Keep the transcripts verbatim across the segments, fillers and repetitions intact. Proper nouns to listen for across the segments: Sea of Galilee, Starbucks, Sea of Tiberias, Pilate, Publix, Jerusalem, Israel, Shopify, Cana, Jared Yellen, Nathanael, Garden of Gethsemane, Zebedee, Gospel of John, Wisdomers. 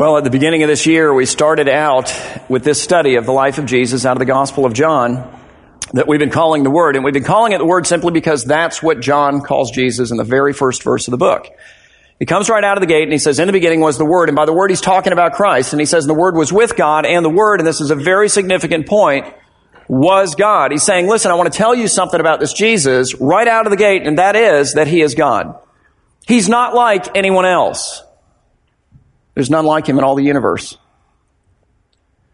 Well, at the beginning of this year, we started out with this study of the life of Jesus out of the Gospel of John that we've been calling the Word. And we've been calling it the Word simply because that's what John calls Jesus in the very first verse of the book. He comes right out of the gate and he says, in the beginning was the Word. And by the Word, he's talking about Christ. And he says, the Word was with God, and the Word, and this is a very significant point, was God. He's saying, listen, I want to tell you something about this Jesus right out of the gate, and that is that he is God. He's not like anyone else. There's none like him in all the universe.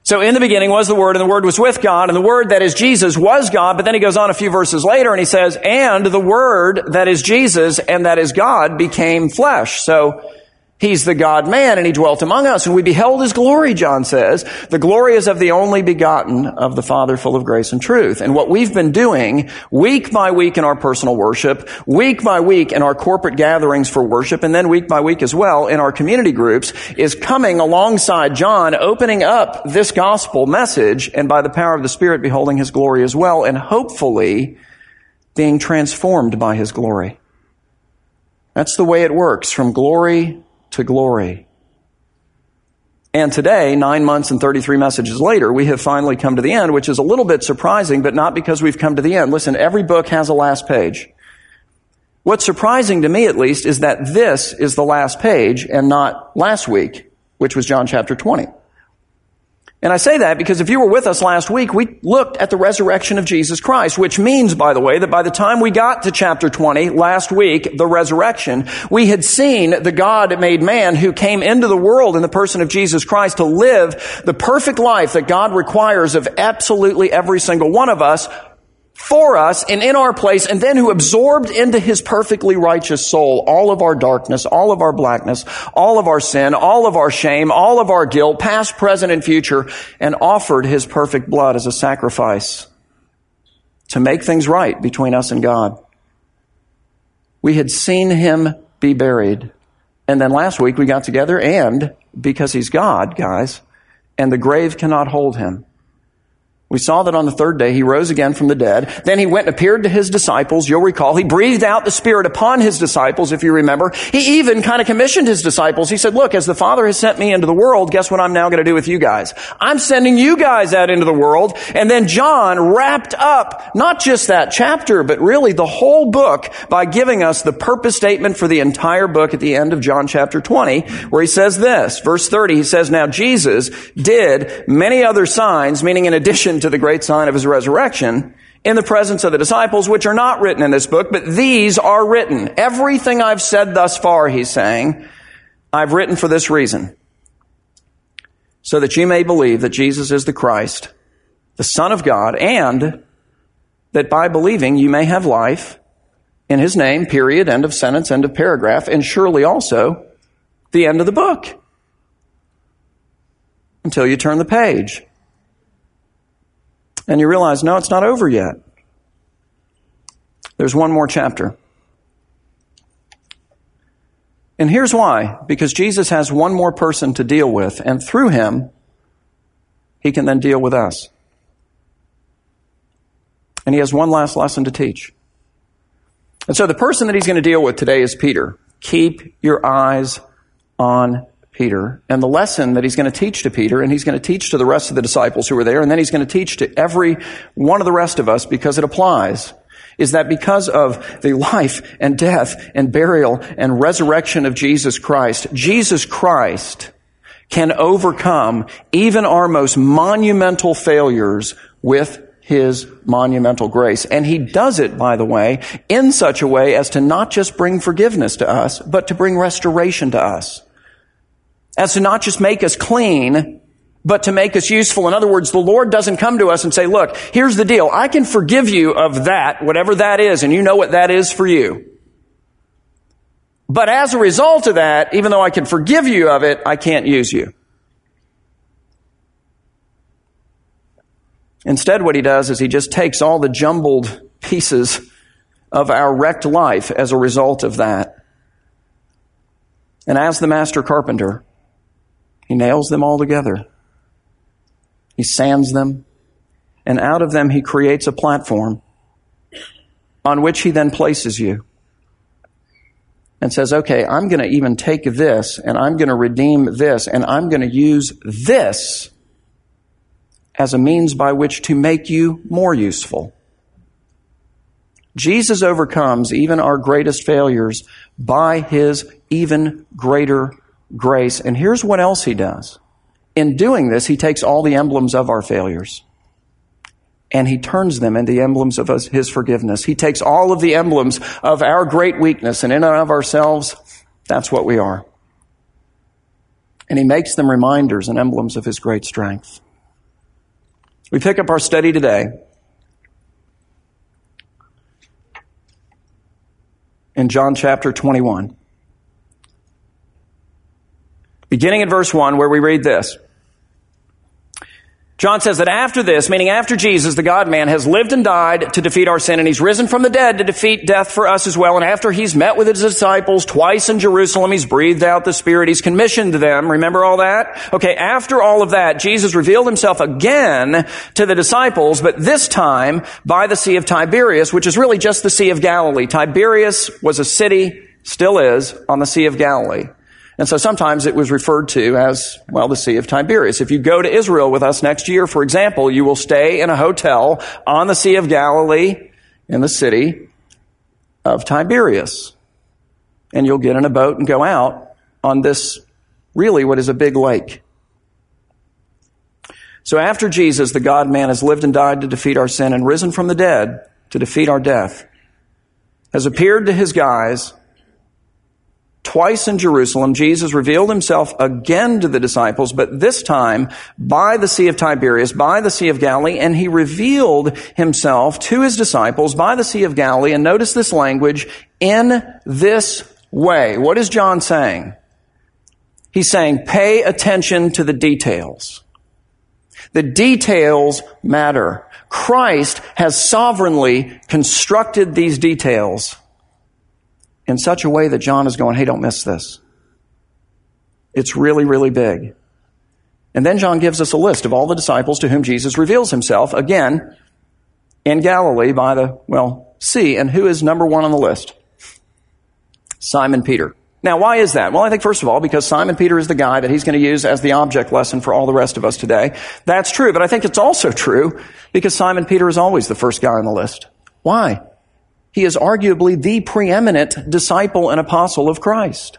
So in the beginning was the Word, and the Word was with God, and the Word that is Jesus was God. But then he goes on a few verses later and he says, and the Word that is Jesus and that is God became flesh. So he's the God-man, and he dwelt among us, and we beheld his glory, John says. The glory is of the only begotten of the Father, full of grace and truth. And what we've been doing week by week in our personal worship, week by week in our corporate gatherings for worship, and then week by week as well in our community groups, is coming alongside John, opening up this gospel message, and by the power of the Spirit beholding his glory as well, and hopefully being transformed by his glory. That's the way it works, from glory to glory. And today, nine months and thirty-three messages later, we have finally come to the end, which is a little bit surprising, but not because we've come to the end. Listen, every book has a last page. What's surprising to me, at least, is that this is the last page and not last week, which was John chapter twenty. And I say that because if you were with us last week, we looked at the resurrection of Jesus Christ, which means, by the way, that by the time we got to chapter twenty last week, the resurrection, we had seen the God made man who came into the world in the person of Jesus Christ to live the perfect life that God requires of absolutely every single one of us, for us and in our place, and then who absorbed into his perfectly righteous soul all of our darkness, all of our blackness, all of our sin, all of our shame, all of our guilt, past, present, and future, and offered his perfect blood as a sacrifice to make things right between us and God. We had seen him be buried. And then last week we got together, and because he's God, guys, and the grave cannot hold him, we saw that on the third day he rose again from the dead. Then he went and appeared to his disciples. You'll recall he breathed out the Spirit upon his disciples, if you remember. He even kind of commissioned his disciples. He said, look, as the Father has sent me into the world, guess what I'm now going to do with you guys? I'm sending you guys out into the world. And then John wrapped up not just that chapter, but really the whole book by giving us the purpose statement for the entire book at the end of John chapter twenty, where he says this, verse thirty, he says, now Jesus did many other signs, meaning in addition to the great sign of his resurrection, in the presence of the disciples, which are not written in this book, but these are written. Everything I've said thus far, he's saying, I've written for this reason, so that you may believe that Jesus is the Christ, the Son of God, and that by believing you may have life in his name, period, end of sentence, end of paragraph, and surely also the end of the book, until you turn the page. And you realize, no, it's not over yet. There's one more chapter. And here's why. Because Jesus has one more person to deal with, and through him, he can then deal with us. And he has one last lesson to teach. And so the person that he's going to deal with today is Peter. Keep your eyes on Peter, and the lesson that he's going to teach to Peter, and he's going to teach to the rest of the disciples who are there, and then he's going to teach to every one of the rest of us because it applies, is that because of the life and death and burial and resurrection of Jesus Christ, Jesus Christ can overcome even our most monumental failures with his monumental grace. And he does it, by the way, in such a way as to not just bring forgiveness to us, but to bring restoration to us. As to not just make us clean, but to make us useful. In other words, the Lord doesn't come to us and say, look, here's the deal. I can forgive you of that, whatever that is, and you know what that is for you. But as a result of that, even though I can forgive you of it, I can't use you. Instead, what he does is he just takes all the jumbled pieces of our wrecked life as a result of that. And as the master carpenter, he nails them all together. He sands them, and out of them he creates a platform on which he then places you. and says, okay, I'm going to even take this, and I'm going to redeem this, and I'm going to use this as a means by which to make you more useful. Jesus overcomes even our greatest failures by his even greater grace. And here's what else he does. In doing this, he takes all the emblems of our failures and he turns them into emblems of his forgiveness. He takes all of the emblems of our great weakness, and in and of ourselves, that's what we are. And he makes them reminders and emblems of his great strength. We pick up our study today in John chapter twenty-one, beginning at verse one, where we read this. John says that after this, meaning after Jesus, the God-man, has lived and died to defeat our sin, and he's risen from the dead to defeat death for us as well. And after he's met with his disciples twice in Jerusalem, he's breathed out the Spirit, he's commissioned them. Remember all that? Okay, after all of that, Jesus revealed himself again to the disciples, but this time by the Sea of Tiberias, which is really just the Sea of Galilee. Tiberias was a city, still is, on the Sea of Galilee. And so sometimes it was referred to as, well, the Sea of Tiberias. If you go to Israel with us next year, for example, you will stay in a hotel on the Sea of Galilee in the city of Tiberias. And you'll get in a boat and go out on this, really what is a big lake. So after Jesus, the God-man, has lived and died to defeat our sin and risen from the dead to defeat our death, has appeared to his guys twice in Jerusalem. Jesus revealed himself again to the disciples, but this time by the Sea of Tiberias, by the Sea of Galilee, and he revealed himself to his disciples by the Sea of Galilee. And notice this language, in this way. What is John saying? He's saying, pay attention to the details. The details matter. Christ has sovereignly constructed these details in such a way that John is going, hey, don't miss this. It's really, really big. And then John gives us a list of all the disciples to whom Jesus reveals himself, again, in Galilee by the, well, sea. And who is number one on the list? Simon Peter. Now, why is that? Well, I think, first of all, because Simon Peter is the guy that he's going to use as the object lesson for all the rest of us today. That's true, but I think it's also true because Simon Peter is always the first guy on the list. Why? He is arguably the preeminent disciple and apostle of Christ.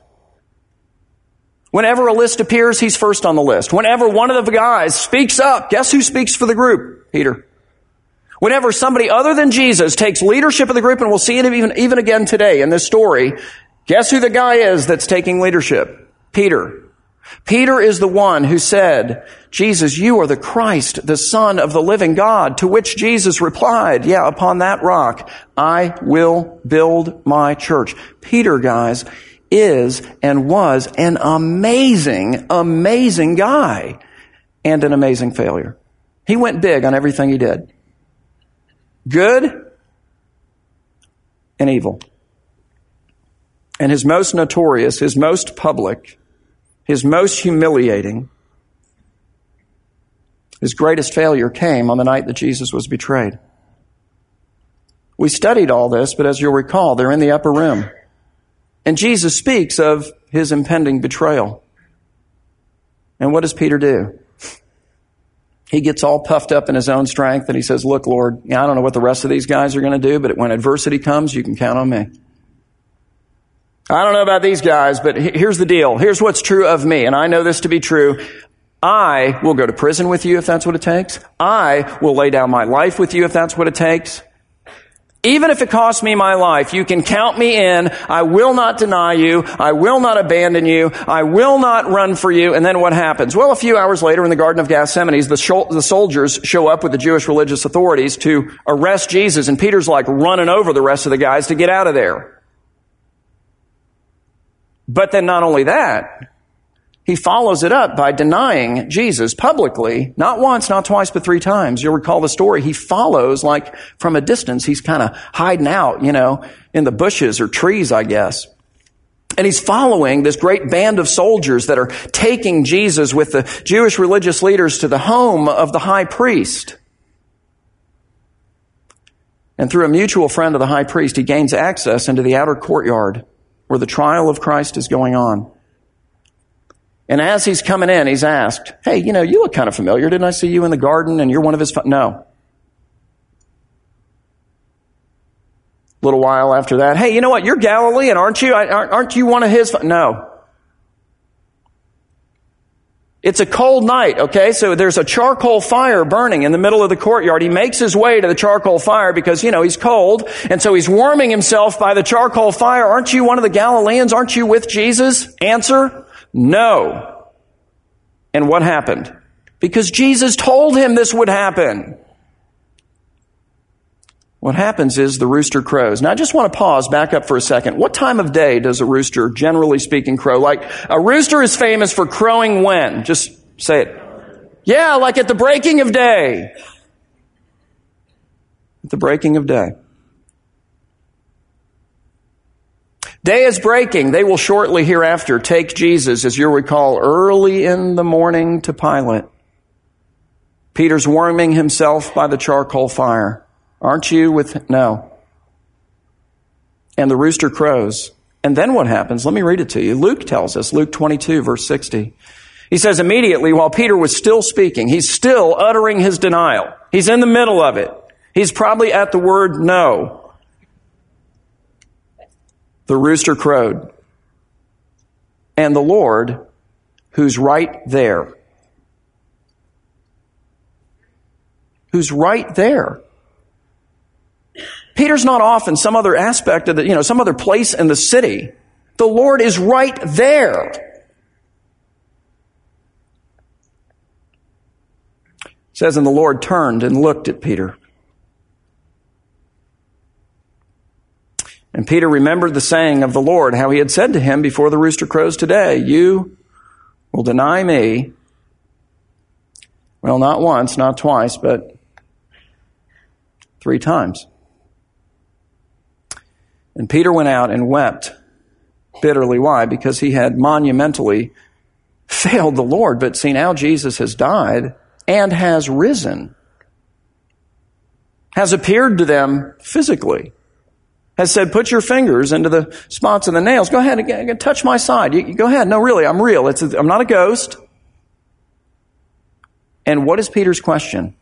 Whenever a list appears, he's first on the list. Whenever one of the guys speaks up, guess who speaks for the group? Peter. Whenever somebody other than Jesus takes leadership of the group, and we'll see it even, even again today in this story, guess who the guy is that's taking leadership? Peter. Peter is the one who said, Jesus, you are the Christ, the Son of the living God, to which Jesus replied, yeah, upon that rock, I will build my church. Peter, guys, is and was an amazing, amazing guy and an amazing failure. He went big on everything he did. Good and evil. And his most notorious, his most public, his most humiliating, his greatest failure came on the night that Jesus was betrayed. We studied all this, but as you'll recall, they're in the upper room. And Jesus speaks of his impending betrayal. And what does Peter do? He gets all puffed up in his own strength and he says, look, Lord, I don't know what the rest of these guys are going to do, but when adversity comes, you can count on me. I don't know about these guys, but here's the deal. Here's what's true of me, and I know this to be true. I will go to prison with you if that's what it takes. I will lay down my life with you if that's what it takes. Even if it costs me my life, you can count me in. I will not deny you. I will not abandon you. I will not run for you. And then what happens? Well, a few hours later in the Garden of Gethsemane, the, shol- the soldiers show up with the Jewish religious authorities to arrest Jesus, and Peter's like running over the rest of the guys to get out of there. But then not only that, he follows it up by denying Jesus publicly, not once, not twice, but three times. You'll recall the story. He follows like from a distance. He's kind of hiding out, you know, in the bushes or trees, I guess. And he's following this great band of soldiers that are taking Jesus with the Jewish religious leaders to the home of the high priest. And through a mutual friend of the high priest, he gains access into the outer courtyard where the trial of Christ is going on. And as he's coming in, he's asked, hey, you know, you look kind of familiar. Didn't I see you in the garden and you're one of his... Fa-? No. A little while after that, hey, you know what? You're Galilean, aren't you? I, aren't, aren't you one of his... Fa-? No. It's a cold night, okay? So there's a charcoal fire burning in the middle of the courtyard. He makes his way to the charcoal fire because, you know, he's cold. And so he's warming himself by the charcoal fire. Aren't you one of the Galileans? Aren't you with Jesus? Answer, no. And what happened? Because Jesus told him this would happen. What happens is the rooster crows. Now, I just want to pause, back up for a second. What time of day does a rooster, generally speaking, crow? Like, a rooster is famous for crowing when? Just say it. Yeah, like at the breaking of day. At the breaking of day. Day is breaking. They will shortly hereafter take Jesus, as you recall, early in the morning to Pilate. Peter's warming himself by the charcoal fire. Aren't you with... No. And the rooster crows. And then what happens? Let me read it to you. Luke tells us, Luke twenty-two, verse sixty. He says, immediately while Peter was still speaking, he's still uttering his denial. He's in the middle of it. He's probably at the word no. The rooster crowed. And the Lord, who's right there. Who's right there. Peter's not off in some other aspect of the, you know, some other place in the city. The Lord is right there. It says, and the Lord turned and looked at Peter. And Peter remembered the saying of the Lord, how he had said to him before the rooster crows today, you will deny me, well, not once, not twice, but three times. And Peter went out and wept bitterly. Why? Because he had monumentally failed the Lord. But see, now Jesus has died and has risen, has appeared to them physically, has said, put your fingers into the spots of the nails. Go ahead and touch my side. You, you go ahead. No, really, I'm real. It's a, I'm not a ghost. And what is Peter's question?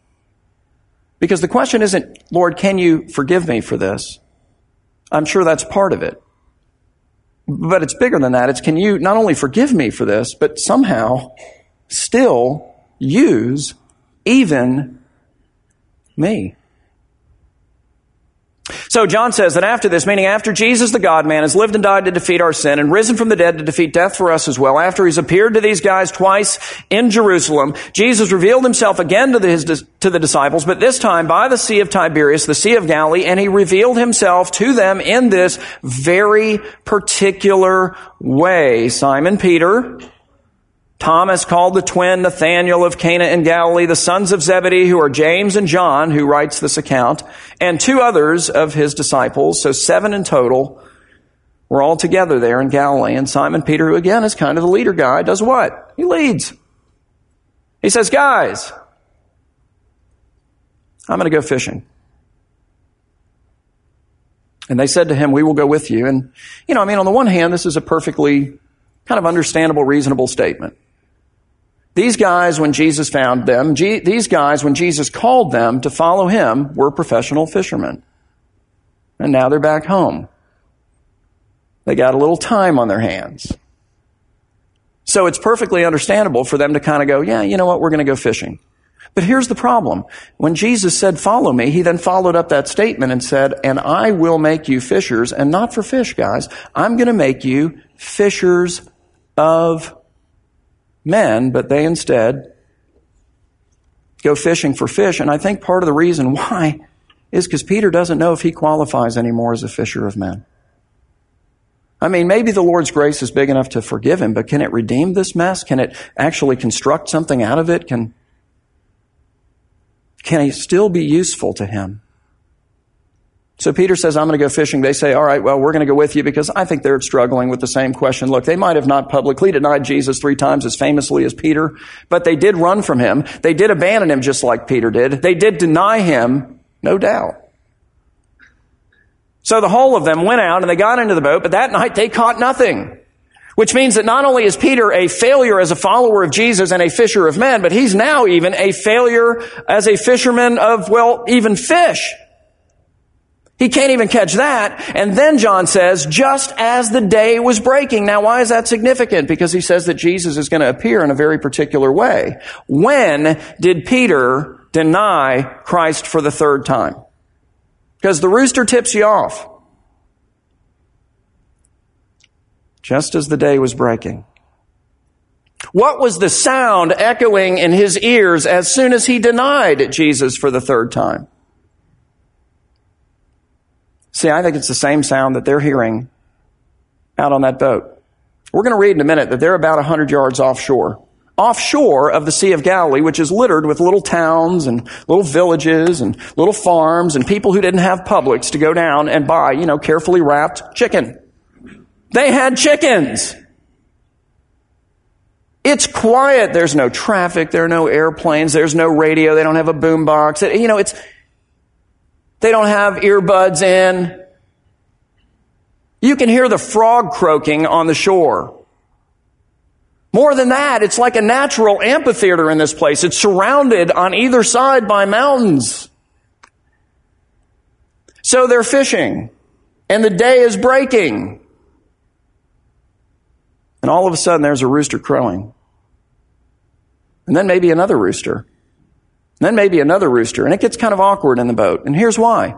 Because the question isn't, Lord, can you forgive me for this? I'm sure that's part of it. But it's bigger than that. It's, can you not only forgive me for this, but somehow still use even me? So John says that after this, meaning after Jesus, the God-man, has lived and died to defeat our sin and risen from the dead to defeat death for us as well, after he's appeared to these guys twice in Jerusalem, Jesus revealed himself again to the, his, to the disciples, but this time by the Sea of Tiberias, the Sea of Galilee, and he revealed himself to them in this very particular way. Simon Peter, Thomas, called the twin, Nathanael of Cana in Galilee, the sons of Zebedee, who are James and John, who writes this account, and two others of his disciples, so seven in total, were all together there in Galilee. And Simon Peter, who again is kind of the leader guy, does what? He leads. He says, guys, I'm going to go fishing. And they said to him, we will go with you. And, you know, I mean, on the one hand, this is a perfectly kind of understandable, reasonable statement. These guys, when Jesus found them, G- these guys, when Jesus called them to follow him, were professional fishermen. And now they're back home. They got a little time on their hands. So it's perfectly understandable for them to kind of go, yeah, you know what, we're going to go fishing. But here's the problem. When Jesus said, follow me, he then followed up that statement and said, and I will make you fishers, and not for fish, guys. I'm going to make you fishers of men, but they instead go fishing for fish. And I think part of the reason why is because Peter doesn't know if he qualifies anymore as a fisher of men. I mean, maybe the Lord's grace is big enough to forgive him, but can it redeem this mess? Can it actually construct something out of it? Can, can he still be useful to him? So Peter says, I'm going to go fishing. They say, all right, well, we're going to go with you because I think they're struggling with the same question. Look, they might have not publicly denied Jesus three times as famously as Peter, but they did run from him. They did abandon him just like Peter did. They did deny him, no doubt. So the whole of them went out and they got into the boat, but that night they caught nothing. Which means that not only is Peter a failure as a follower of Jesus and a fisher of men, but he's now even a failure as a fisherman of, well, even fish. He can't even catch that. And then John says, just as the day was breaking. Now, why is that significant? Because he says that Jesus is going to appear in a very particular way. When did Peter deny Christ for the third time? Because the rooster tips you off. Just as the day was breaking. What was the sound echoing in his ears as soon as he denied Jesus for the third time? See, I think it's the same sound that they're hearing out on that boat. We're going to read in a minute that they're about one hundred yards offshore. Offshore of the Sea of Galilee, which is littered with little towns and little villages and little farms and people who didn't have Publix to go down and buy, you know, carefully wrapped chicken. They had chickens. It's quiet. There's no traffic. There are no airplanes. There's no radio. They don't have a boombox. You know, it's. They don't have earbuds in. You can hear the frog croaking on the shore. More than that, it's like a natural amphitheater in this place. It's surrounded on either side by mountains. So they're fishing, and the day is breaking. And all of a sudden, there's a rooster crowing. And then maybe another rooster. And then maybe another rooster. And it gets kind of awkward in the boat. And here's why.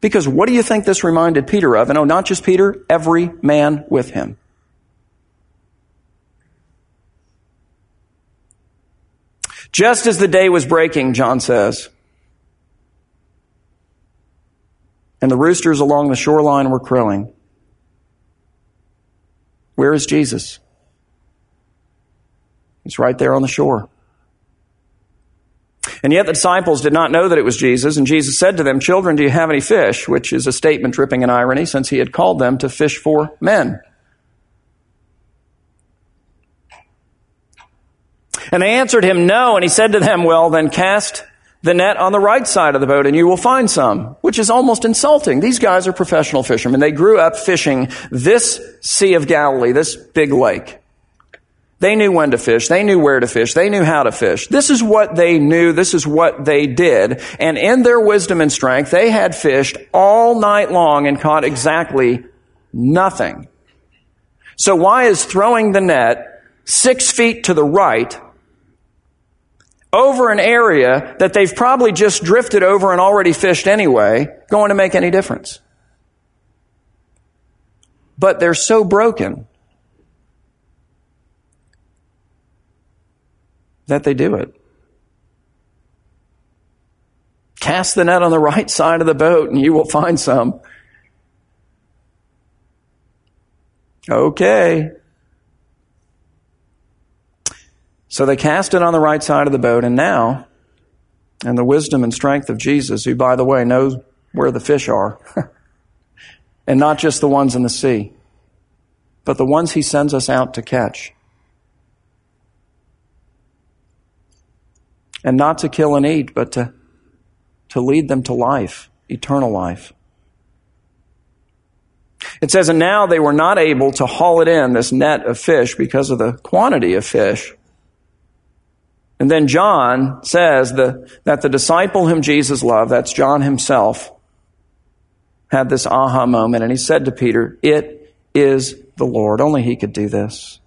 Because what do you think this reminded Peter of? And oh, not just Peter, every man with him. Just as the day was breaking, John says, and the roosters along the shoreline were crowing. Where is Jesus? He's right there on the shore. And yet the disciples did not know that it was Jesus, and Jesus said to them, "Children, do you have any fish?" Which is a statement dripping in irony, since he had called them to fish for men. And they answered him, "No," and he said to them, "Well, then cast the net on the right side of the boat, and you will find some," which is almost insulting. These guys are professional fishermen. They grew up fishing this Sea of Galilee, this big lake. They knew when to fish. They knew where to fish. They knew how to fish. This is what they knew. This is what they did. And in their wisdom and strength, they had fished all night long and caught exactly nothing. So why is throwing the net six feet to the right over an area that they've probably just drifted over and already fished anyway, going to make any difference? But they're so broken that they do it. Cast the net on the right side of the boat and you will find some. Okay. So they cast it on the right side of the boat, and now, in the wisdom and strength of Jesus, who, by the way, knows where the fish are, and not just the ones in the sea, but the ones he sends us out to catch, and not to kill and eat, but to, to lead them to life, eternal life. It says, and now they were not able to haul it in, this net of fish, because of the quantity of fish. And then John says the, that the disciple whom Jesus loved, that's John himself, had this aha moment. And he said to Peter, "It is the Lord." Only he could do this.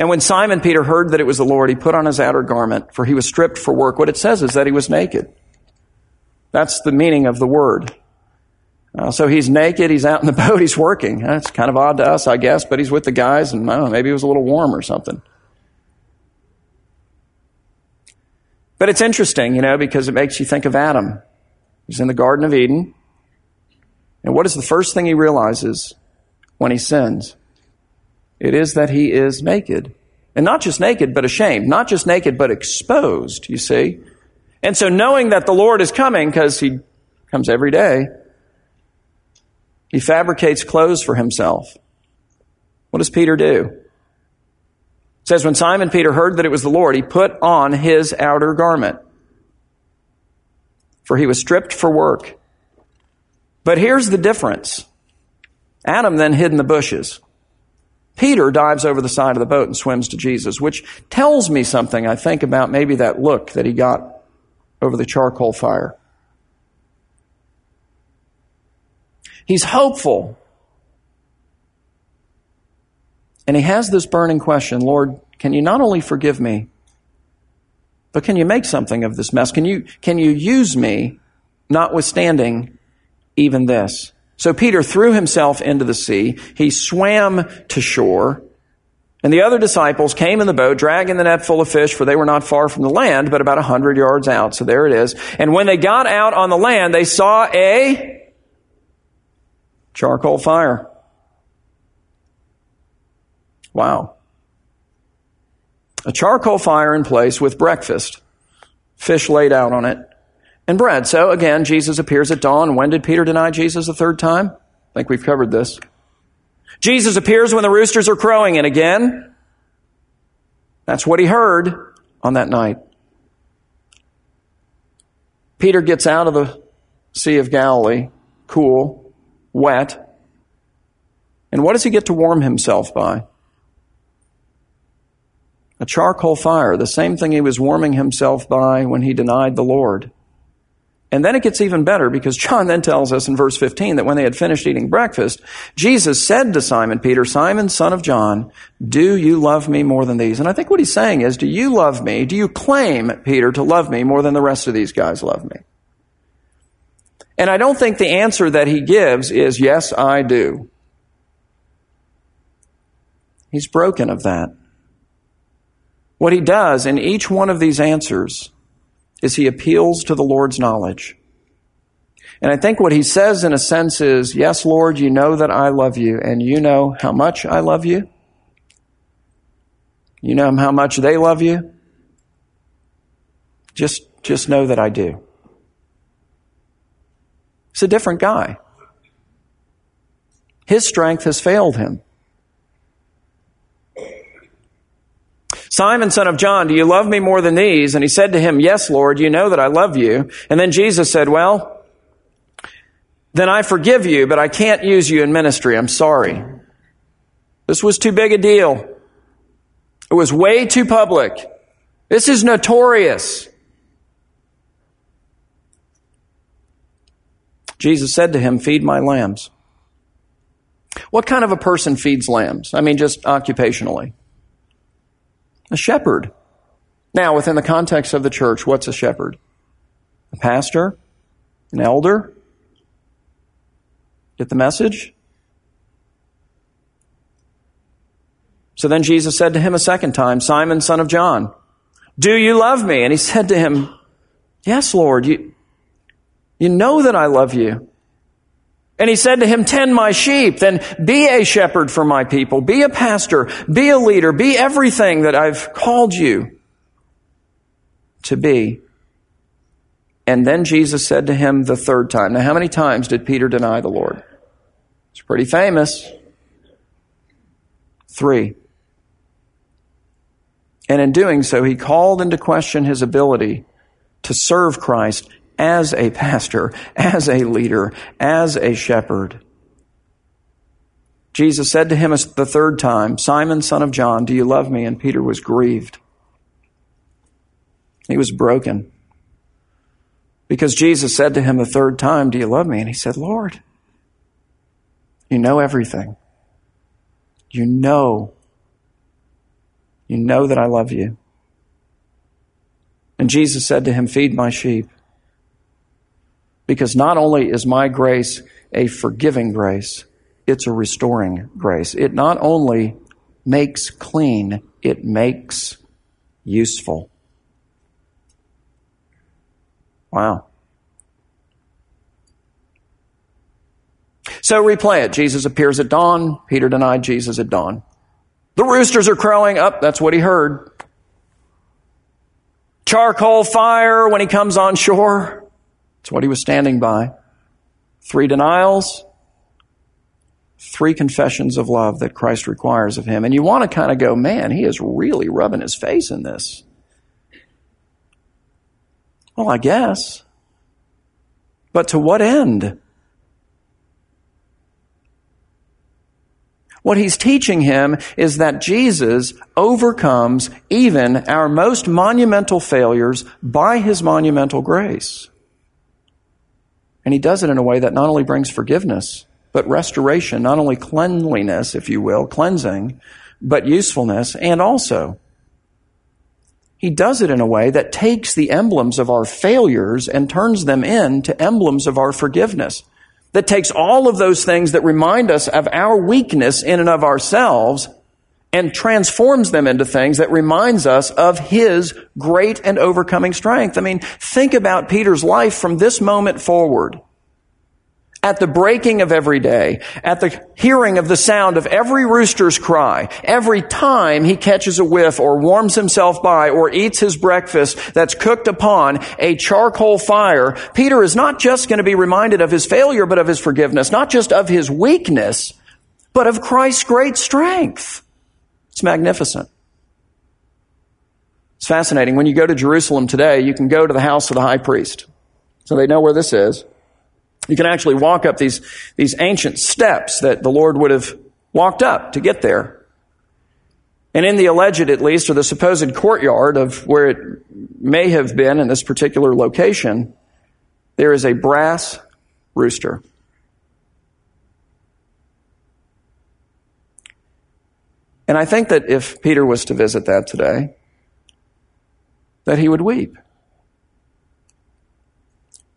And when Simon Peter heard that it was the Lord, he put on his outer garment, for he was stripped for work. What it says is that he was naked. That's the meaning of the word. Uh, so he's naked, he's out in the boat, he's working. That's kind of odd to us, I guess, but he's with the guys, and I don't know, maybe it was a little warm or something. But it's interesting, you know, because it makes you think of Adam. He's in the Garden of Eden. And what is the first thing he realizes when he sins? It is that he is naked. And not just naked, but ashamed. Not just naked, but exposed, you see. And so knowing that the Lord is coming, because he comes every day, he fabricates clothes for himself. What does Peter do? It says, when Simon Peter heard that it was the Lord, he put on his outer garment, for he was stripped for work. But here's the difference. Adam then hid in the bushes. Peter dives over the side of the boat and swims to Jesus, which tells me something, I think, about maybe that look that he got over the charcoal fire. He's hopeful. And he has this burning question, Lord, can you not only forgive me, but can you make something of this mess? Can you, can you use me, notwithstanding even this? So Peter threw himself into the sea. He swam to shore. And the other disciples came in the boat, dragging the net full of fish, for they were not far from the land, but about a hundred yards out. So there it is. And when they got out on the land, they saw a charcoal fire. Wow. A charcoal fire in place with breakfast, fish laid out on it, and bread. So again, Jesus appears at dawn. When did Peter deny Jesus a third time? I think we've covered this. Jesus appears when the roosters are crowing, and again, that's what he heard on that night. Peter gets out of the Sea of Galilee, cool, wet, and what does he get to warm himself by? A charcoal fire, the same thing he was warming himself by when he denied the Lord. And then it gets even better, because John then tells us in verse fifteen that when they had finished eating breakfast, Jesus said to Simon Peter, Simon, son of John, do you love me more than these? And I think what he's saying is, do you love me? Do you claim, Peter, to love me more than the rest of these guys love me? And I don't think the answer that he gives is, yes, I do. He's broken of that. What he does in each one of these answers is he appeals to the Lord's knowledge. And I think what he says in a sense is, yes, Lord, you know that I love you, and you know how much I love you. You know how much they love you. Just, just know that I do. It's a different guy. His strength has failed him. Simon, son of John, do you love me more than these? And he said to him, yes, Lord, you know that I love you. And then Jesus said, well, then I forgive you, but I can't use you in ministry. I'm sorry. This was too big a deal. It was way too public. This is notorious. Jesus said to him, feed my lambs. What kind of a person feeds lambs? I mean, just occupationally. A shepherd. Now, within the context of the church, what's a shepherd? A pastor? An elder? Get the message? So then Jesus said to him a second time, Simon, son of John, do you love me? And he said to him, yes, Lord, you, you know that I love you. And he said to him, tend my sheep, then be a shepherd for my people, be a pastor, be a leader, be everything that I've called you to be. And then Jesus said to him the third time. Now, how many times did Peter deny the Lord? It's pretty famous. Three. And in doing so, he called into question his ability to serve Christ as a pastor, as a leader, as a shepherd. Jesus said to him the third time, Simon, son of John, do you love me? And Peter was grieved. He was broken. Because Jesus said to him the third time, do you love me? And he said, Lord, you know everything. You know, you know that I love you. And Jesus said to him, feed my sheep. Because not only is my grace a forgiving grace, it's a restoring grace. It not only makes clean, it makes useful. Wow. So replay it. Jesus appears at dawn. Peter denied Jesus at dawn. The roosters are crowing. Up, that's what he heard. Charcoal fire when he comes on shore. It's what he was standing by. Three denials, three confessions of love that Christ requires of him. And you want to kind of go, man, he is really rubbing his face in this. Well, I guess. But to what end? What he's teaching him is that Jesus overcomes even our most monumental failures by his monumental grace. And he does it in a way that not only brings forgiveness, but restoration, not only cleanliness, if you will, cleansing, but usefulness, and also he does it in a way that takes the emblems of our failures and turns them into emblems of our forgiveness. That takes all of those things that remind us of our weakness in and of ourselves and transforms them into things that reminds us of his great and overcoming strength. I mean, think about Peter's life from this moment forward. At the breaking of every day, at the hearing of the sound of every rooster's cry, every time he catches a whiff or warms himself by or eats his breakfast that's cooked upon a charcoal fire, Peter is not just going to be reminded of his failure, but of his forgiveness, not just of his weakness, but of Christ's great strength. It's magnificent. It's fascinating. When you go to Jerusalem today, you can go to the house of the high priest. So they know where this is. You can actually walk up these, these ancient steps that the Lord would have walked up to get there. And in the alleged, at least, or the supposed courtyard of where it may have been in this particular location, there is a brass rooster. And I think that if Peter was to visit that today, that he would weep.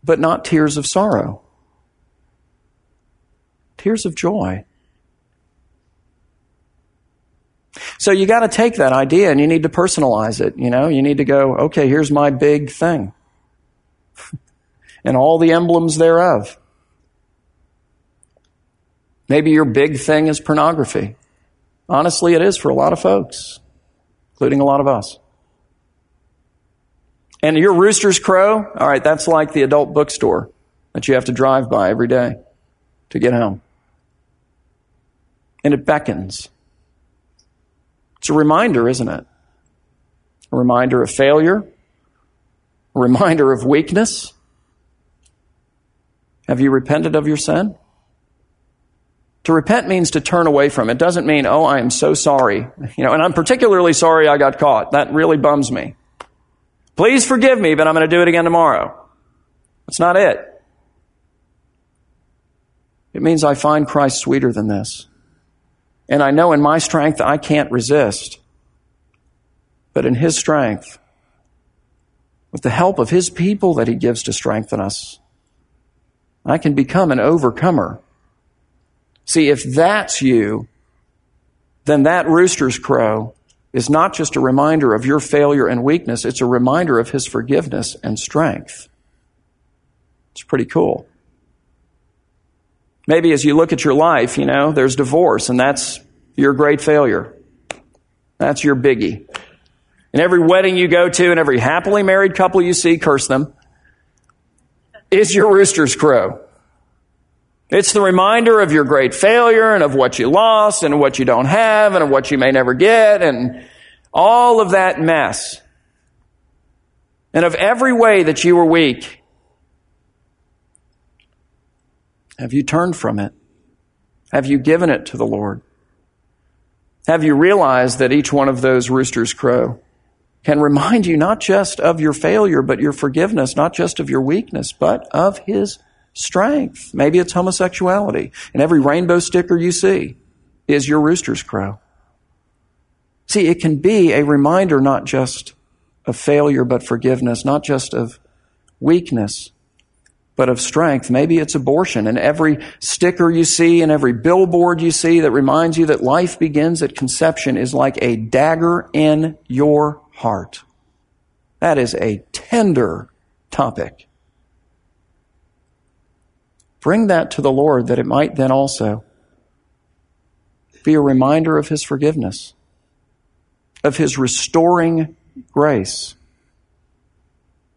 But not tears of sorrow. Tears of joy. So you got to take that idea and you need to personalize it. You know, you need to go, okay, here's my big thing. And all the emblems thereof. Maybe your big thing is pornography. Honestly, it is for a lot of folks, including a lot of us. And your rooster's crow, all right, that's like the adult bookstore that you have to drive by every day to get home. And it beckons. It's a reminder, isn't it? A reminder of failure, a reminder of weakness. Have you repented of your sin? To repent means to turn away from. It doesn't mean, oh, I am so sorry. You know, and I'm particularly sorry I got caught. That really bums me. Please forgive me, but I'm going to do it again tomorrow. That's not it. It means I find Christ sweeter than this. And I know in my strength I can't resist. But in his strength, with the help of his people that he gives to strengthen us, I can become an overcomer. See, if that's you, then that rooster's crow is not just a reminder of your failure and weakness, it's a reminder of his forgiveness and strength. It's pretty cool. Maybe as you look at your life, you know, there's divorce, and that's your great failure. That's your biggie. And every wedding you go to and every happily married couple you see, curse them, is your rooster's crow. It's the reminder of your great failure and of what you lost and what you don't have and of what you may never get and all of that mess. And of every way that you were weak. Have you turned from it? Have you given it to the Lord? Have you realized that each one of those roosters crow can remind you not just of your failure, but your forgiveness, not just of your weakness, but of his strength. Maybe it's homosexuality. And every rainbow sticker you see is your rooster's crow. See, it can be a reminder not just of failure, but forgiveness, not just of weakness, but of strength. Maybe it's abortion. And every sticker you see and every billboard you see that reminds you that life begins at conception is like a dagger in your heart. That is a tender topic. Bring that to the Lord that it might then also be a reminder of his forgiveness, of his restoring grace,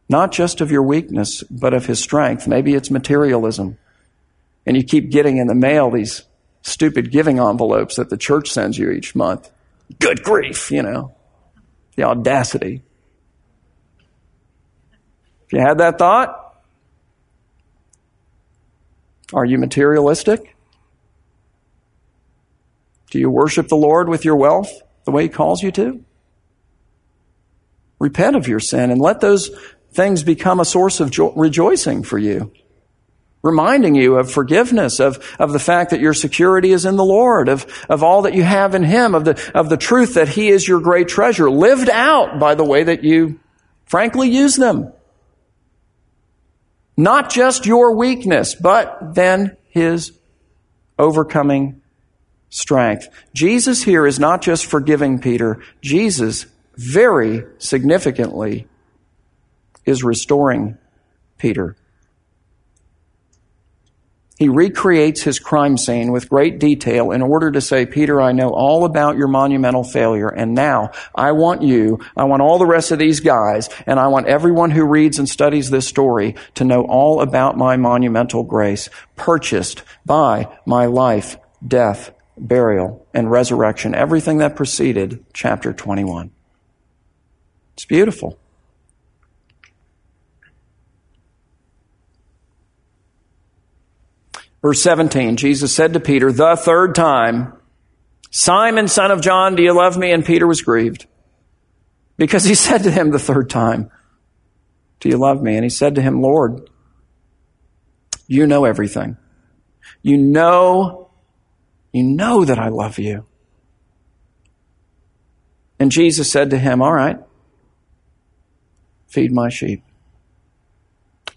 not just of your weakness, but of his strength. Maybe it's materialism, and you keep getting in the mail these stupid giving envelopes that the church sends you each month. Good grief, you know, the audacity. If you had that thought, are you materialistic? Do you worship the Lord with your wealth the way He calls you to? Repent of your sin and let those things become a source of jo- rejoicing for you, reminding you of forgiveness, of, of the fact that your security is in the Lord, of, of all that you have in Him, of the, of the truth that He is your great treasure, lived out by the way that you frankly use them. Not just your weakness, but then His overcoming strength. Jesus here is not just forgiving Peter. Jesus very significantly is restoring Peter. He recreates his crime scene with great detail in order to say, Peter, I know all about your monumental failure, and now I want you, I want all the rest of these guys, and I want everyone who reads and studies this story to know all about my monumental grace, purchased by my life, death, burial, and resurrection, everything that preceded chapter twenty-one. It's beautiful. Verse seventeen, Jesus said to Peter the third time, Simon, son of John, do you love me? And Peter was grieved because he said to him the third time, do you love me? And he said to him, Lord, you know everything. You know, you know that I love you. And Jesus said to him, all right, feed my sheep.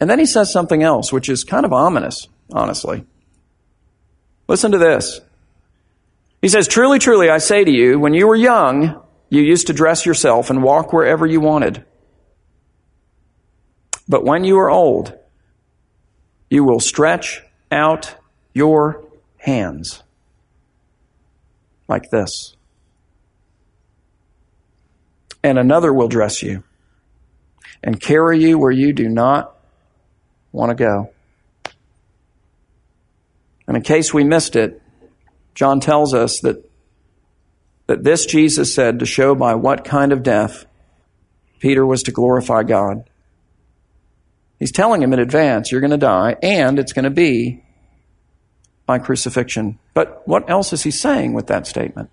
And then he says something else, which is kind of ominous, honestly. Listen to this. He says, truly, truly, I say to you, when you were young, you used to dress yourself and walk wherever you wanted. But when you are old, you will stretch out your hands like this, and another will dress you and carry you where you do not want to go. And in case we missed it, John tells us that, that this Jesus said to show by what kind of death Peter was to glorify God. He's telling him in advance, you're going to die, and it's going to be by crucifixion. But what else is he saying with that statement?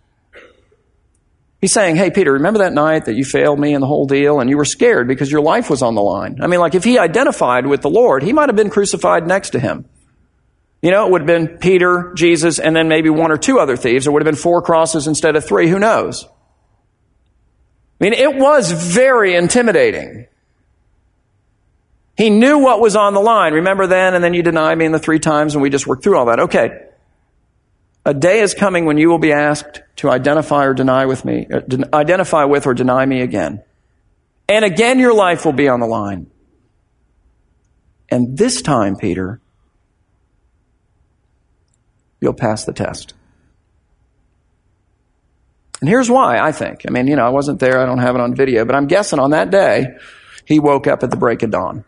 He's saying, hey, Peter, remember that night that you failed me and the whole deal, and you were scared because your life was on the line? I mean, like if he identified with the Lord, he might have been crucified next to him. You know, it would have been Peter, Jesus, and then maybe one or two other thieves. It would have been four crosses instead of three. Who knows? I mean, it was very intimidating. He knew what was on the line. Remember then, and then you denied me in the three times, and we just worked through all that. Okay. A day is coming when you will be asked to identify or deny with me, or identify with or deny me again. And again, your life will be on the line. And this time, Peter, you'll pass the test. And here's why, I think. I mean, you know, I wasn't there. I don't have it on video. But I'm guessing on that day, he woke up at the break of dawn.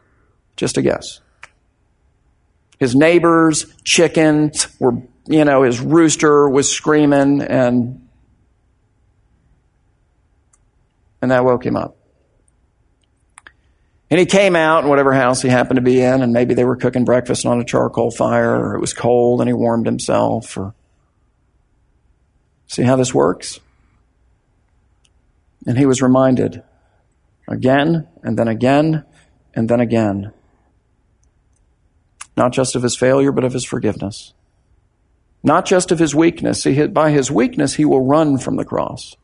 Just a guess. His neighbors, chickens were, you know, his rooster was screaming. And, and that woke him up. And he came out in whatever house he happened to be in, and maybe they were cooking breakfast on a charcoal fire, or it was cold and he warmed himself. Or... See how this works? And he was reminded again and then again and then again, not just of his failure, but of his forgiveness. Not just of his weakness. See, by his weakness, he will run from the cross.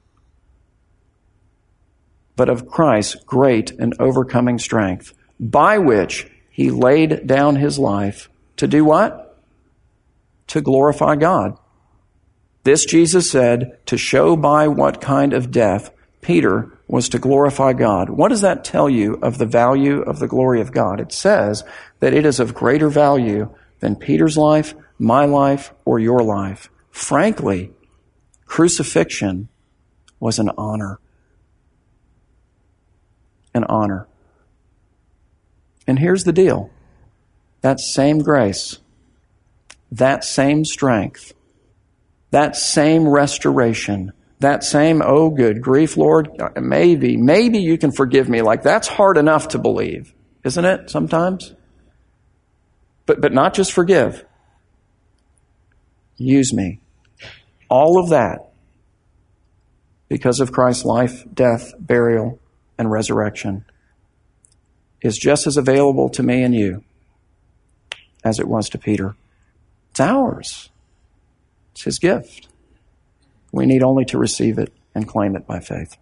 But of Christ's great and overcoming strength, by which he laid down his life to do what? To glorify God. This Jesus said to show by what kind of death Peter was to glorify God. What does that tell you of the value of the glory of God? It says that it is of greater value than Peter's life, my life, or your life. Frankly, crucifixion was an honor. And honor. And here's the deal. That same grace, that same strength, that same restoration, that same, oh good grief, Lord, maybe, maybe you can forgive me. Like that's hard enough to believe, isn't it, sometimes? But, but not just forgive. Use me. All of that because of Christ's life, death, burial, and resurrection is just as available to me and you as it was to Peter. It's ours. It's His gift. We need only to receive it and claim it by faith.